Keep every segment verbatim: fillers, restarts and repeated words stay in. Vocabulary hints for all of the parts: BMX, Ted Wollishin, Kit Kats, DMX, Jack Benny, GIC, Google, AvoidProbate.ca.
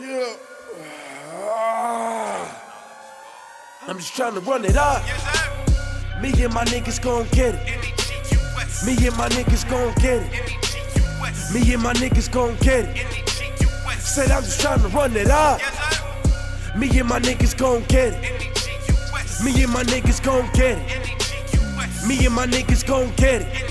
Yeah. I'm just trying to run it up. Me and my niggas gon' get it. Me and my niggas gon' get it. Me and my niggas gon' get it. Said I'm just trying to run it up. Me and my niggas gon' get it. Me and my niggas gon' get it. Me and my niggas gon' get it.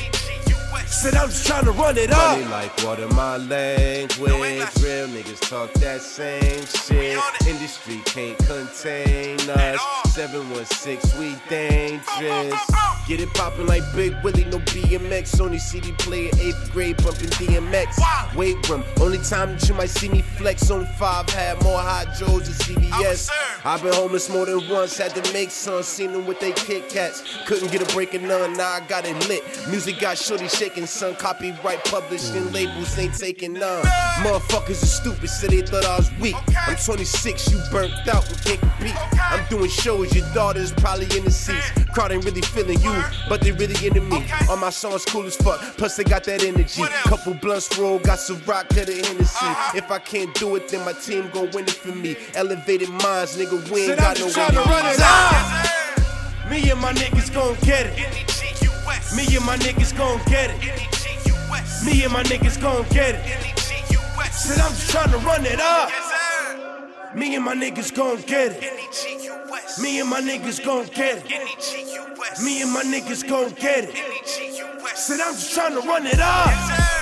Said I'm just tryna run it up. Money like water, my language. Real niggas talk that same shit. Industry can't contain us. seven one six, we dangerous. Get it poppin' like Big Willie, no B M X. Only C D player, eighth grade, bumpin' D M X. Weight room, only time that you might see me flex. On five, had more hot Joes than C B S. I've been homeless more than once, had to make some. Seen them with they Kit Kats. Couldn't get a break of none, now I got it lit. Music got shorty shaking. Some copyright publishing labels ain't taking none. Motherfuckers are stupid, so they thought I was weak. I'm twenty-six, you burnt out and can't compete. I'm doing shows, your daughter's probably in the seats. Crowd ain't really feeling you, but they really into me. All my songs cool as fuck, plus they got that energy. Couple blunts roll, got some rock to the Hennessy. If I can't do it, then my team gon' win it for me. Elevated minds, nigga, we ain't got no way to run it out. Me and my niggas gon' get it. Me and my niggas gon' get it. Me and my niggas gon' get it. Said I'm just tryna run it up. Me and my niggas gon' get it. Me and my niggas gon' get it. Me and my niggas gon' get it. Said I'm just tryna run it up.